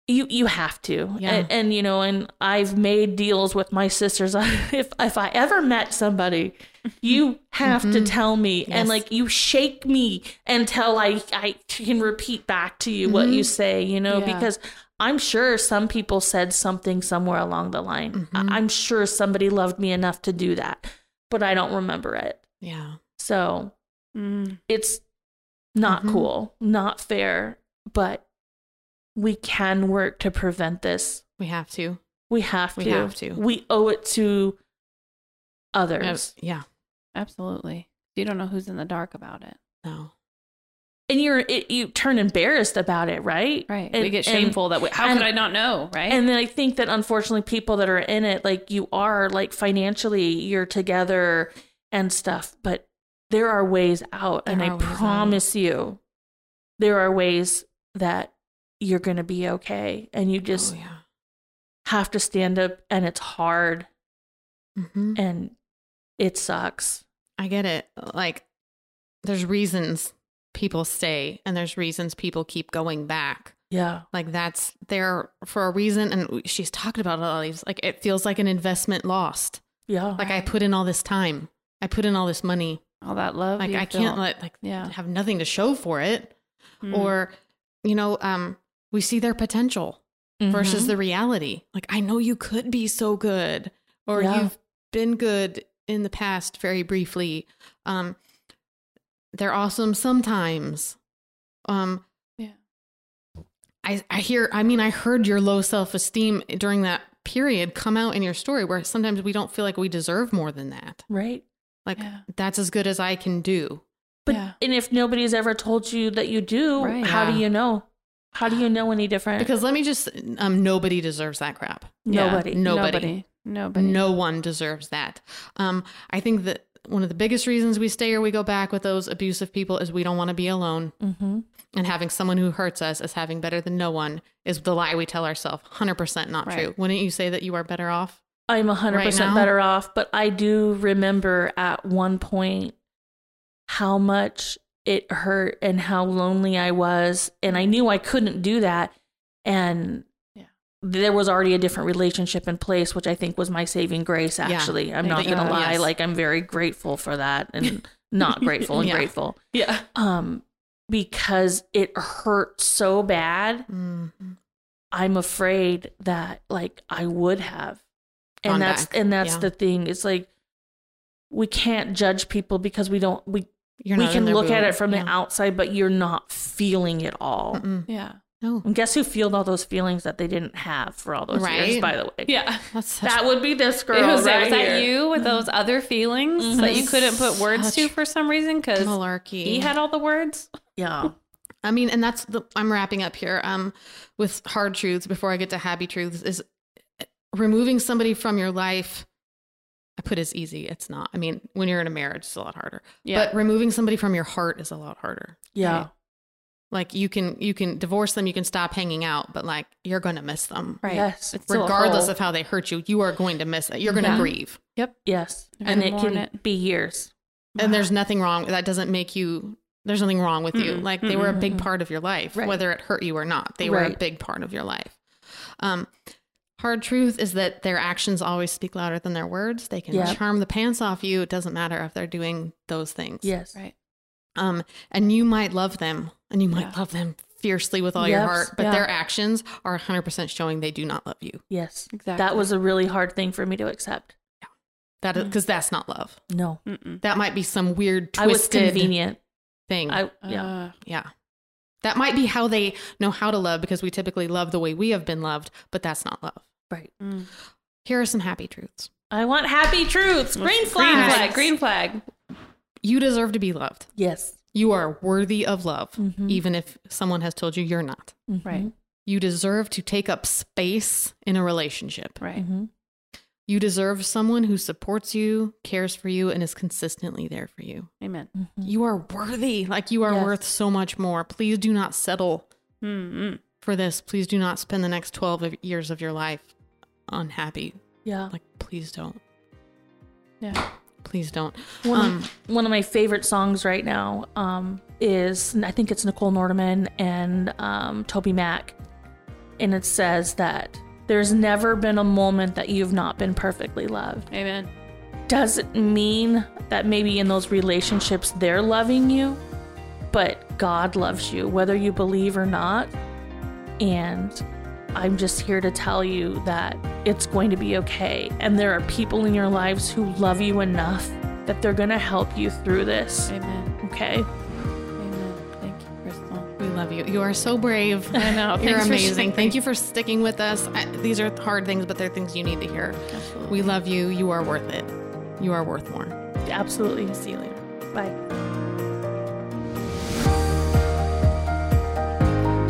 You you have to. Yeah. And, and, you know, and I've made deals with my sisters. If if I ever met somebody, you have mm-hmm. to tell me. Yes. And, like, you shake me until I, I can repeat back to you mm-hmm. what you say, you know, yeah. because I'm sure some people said something somewhere along the line. Mm-hmm. I, I'm sure somebody loved me enough to do that, but I don't remember it. Yeah. So mm. it's not mm-hmm. cool, not fair, but we can work to prevent this. We have to. We have to. We have to. We owe it to others. Yeah, absolutely. You don't know who's in the dark about it. No. And you're it, you turn embarrassed about it, right? Right. And we get shameful and, that we, how and, could I not know, right? And then I think that, unfortunately, people that are in it, like, you are, like, financially, you're together and stuff, but there are ways out. There and I promise out. you, there are ways that you're going to be okay. And you just oh, yeah. have to stand up, and it's hard mm-hmm. and it sucks. I get it. Like, there's reasons people stay, and there's reasons people keep going back. Yeah. Like, that's there for a reason. And she's talking about all these, like, it feels like an investment lost. Yeah. Like, I put in all this time. I put in all this money, all that love. Like, I feel. can't let, like, yeah. have nothing to show for it. Mm. Or, you know, um, we see their potential mm-hmm. versus the reality. Like, I know you could be so good, or yeah. you've been good in the past very briefly. Um, they're awesome sometimes. Um, yeah. I, I hear, I mean, I heard your low self-esteem during that period come out in your story, where sometimes we don't feel like we deserve more than that. Right. Like, yeah. that's as good as I can do. But yeah. and if nobody's ever told you that you do, right. how yeah. do you know? How do you know any different? Because let me just, um, nobody deserves that crap. Nobody. Yeah. Nobody. Nobody. Nobody. No one deserves that. Um, I think that one of the biggest reasons we stay or we go back with those abusive people is we don't want to be alone. Mm-hmm. And having someone who hurts us as having better than no one is the lie we tell ourselves. one hundred percent not right. true. Wouldn't you say that you are better off? I'm one hundred percent right better off. But I do remember at one point how much it hurt and how lonely I was. And I knew I couldn't do that. And yeah. there was already a different relationship in place, which I think was my saving grace, actually. Yeah. I'm not yeah. going to lie. Yes. Like, I'm very grateful for that, and not grateful and yeah. grateful. Yeah. Um, because it hurt so bad. Mm-hmm. I'm afraid that, like, I would have. And Gone that's, back. and that's yeah. the thing. It's like, we can't judge people because we don't, we, You're we can look boot. at it from yeah. the outside, but you're not feeling it all. Mm-mm. Yeah. No. And guess who feel all those feelings that they didn't have for all those right? years, by the way? Yeah. That's that a... would be this girl. Was, right was that here. you with mm. those other feelings mm-hmm. that you couldn't put words Such to for some reason? Because malarkey. He had all the words. Yeah. I mean, and that's the, I'm wrapping up here um, with hard truths before I get to happy truths, is removing somebody from your life. I put as easy. It's not. I mean, when you're in a marriage, it's a lot harder. Yeah. But removing somebody from your heart is a lot harder. Yeah. Right? Like, you can you can divorce them, you can stop hanging out, but, like, you're going to miss them. Right. Yes. It's regardless of how they hurt you, you are going to miss it. You're going to yeah. grieve. Yep. Yes. And it can it. be years. And wow. there's nothing wrong. That doesn't make you. There's nothing wrong with mm-hmm. you. Like, they mm-hmm. were a big part of your life, right. whether it hurt you or not. They right. were a big part of your life. Um. Hard truth is that their actions always speak louder than their words. They can yep. charm the pants off you. It doesn't matter if they're doing those things. Yes. Right. Um, and you might love them and you might yeah. love them fiercely with all yep. your heart, but yeah. their actions are one hundred percent showing they do not love you. Yes, exactly. That was a really hard thing for me to accept. Yeah, that is because mm. that's not love. No, Mm-mm. that might be some weird twisted I was convenient thing. I, yeah, uh, yeah. That might be how they know how to love, because we typically love the way we have been loved, but that's not love. Right. Mm. Here are some happy truths. I want happy truths. Green flag. Green flag. Green flag. You deserve to be loved. Yes. You are worthy of love, mm-hmm. even if someone has told you you're not. Mm-hmm. Right. You deserve to take up space in a relationship. Right. Mm-hmm. You deserve someone who supports you, cares for you, and is consistently there for you. Amen. Mm-hmm. You are worthy. Like, you are yes. worth so much more. Please do not settle mm-hmm. for this. Please do not spend the next twelve years of your life unhappy. Yeah. Like, please don't. Yeah. Please don't. One, um, one of my favorite songs right now um, is, I think it's Nicole Nordeman and um, Toby Mac. And it says that there's never been a moment that you've not been perfectly loved. Amen. Does it mean that maybe in those relationships they're loving you, but God loves you, whether you believe or not. And I'm just here to tell you that it's going to be okay. And there are people in your lives who love you enough that they're going to help you through this. Amen. Okay? Amen. Thank you, Crystal. We love you. You are so brave. I know. You're amazing. Thank you for sticking with us. I, these are hard things, but they're things you need to hear. Absolutely. We love you. You are worth it. You are worth more. Absolutely. See you later. Bye.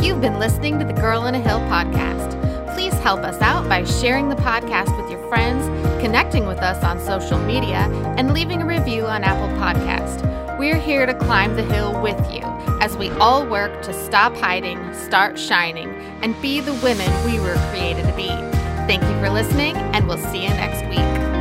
You've been listening to the Girl in a Hill podcast. Please help us out by sharing the podcast with your friends, connecting with us on social media, and leaving a review on Apple Podcast. We're here to climb the hill with you as we all work to stop hiding, start shining, and be the women we were created to be. Thank you for listening, and we'll see you next week.